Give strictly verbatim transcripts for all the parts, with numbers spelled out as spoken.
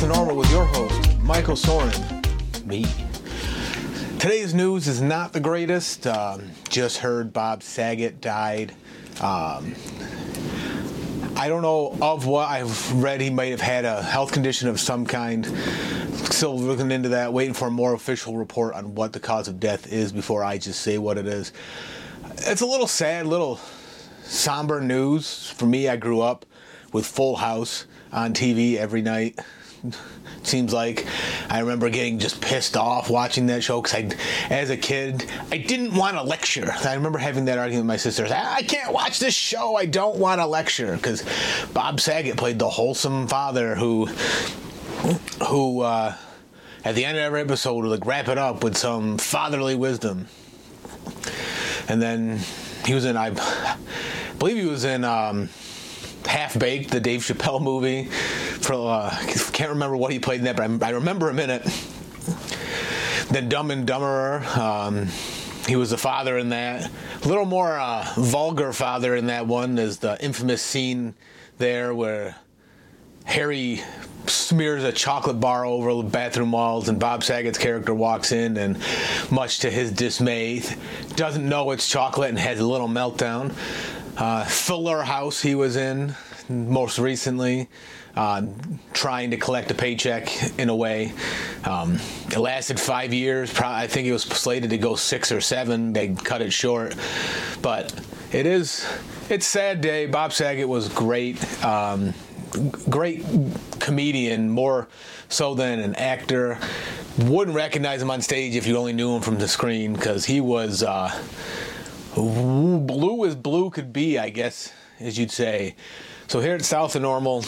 South of Normal with your host, Michael Soren. Me. Today's news is not the greatest. Um, just heard Bob Saget died. Um, I don't know of what I've read. He might have had a health condition of some kind. Still looking into that, waiting for a more official report on what the cause of death is before I just say what it is. It's a little sad, little somber news. For me, I grew up with Full House on T V every night. Seems like I remember getting just pissed off watching that show because I, as a kid, I didn't want to lecture. I remember having that argument with my sisters. I can't watch this show. I don't want to lecture, because Bob Saget played the wholesome father who, who uh, at the end of every episode would like wrap it up with some fatherly wisdom. And then he was in, I believe he was in um, Half-Baked, the Dave Chappelle movie. For uh, can't remember what he played in that, but I, I remember him in it. Then Dumb and Dumberer, um, he was the father in that. A little more uh, vulgar father in that one. There's the infamous scene there where Harry smears a chocolate bar over the bathroom walls, and Bob Saget's character walks in and, much to his dismay, doesn't know it's chocolate and has a little meltdown. Uh, Fuller House he was in most recently, uh, trying to collect a paycheck in a way. Um, it lasted five years. Pro- I think it was slated to go six or seven. They cut it short. But it is, it's a sad day. Bob Saget was great. Um, Great comedian, more so than an actor. Wouldn't recognize him on stage if you only knew him from the screen, because he was uh, blue as blue could be, I guess, as you'd say. So here at South of Normal,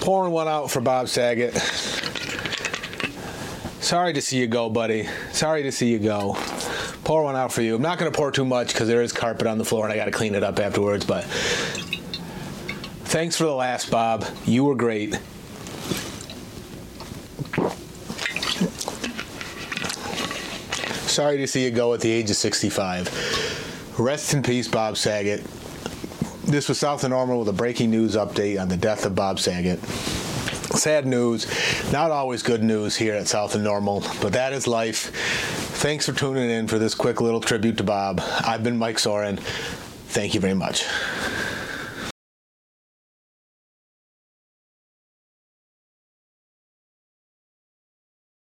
pouring one out for Bob Saget. Sorry to see you go, buddy. Sorry to see you go. Pour one out for you. I'm not going to pour too much because there is carpet on the floor and I got to clean it up afterwards, but thanks for the last, Bob. You were great. Sorry to see you go at the age of sixty-five. Rest in peace, Bob Saget. This was South of Normal with a breaking news update on the death of Bob Saget. Sad news. Not always good news here at South of Normal, but that is life. Thanks for tuning in for this quick little tribute to Bob. I've been Mike Soren. Thank you very much.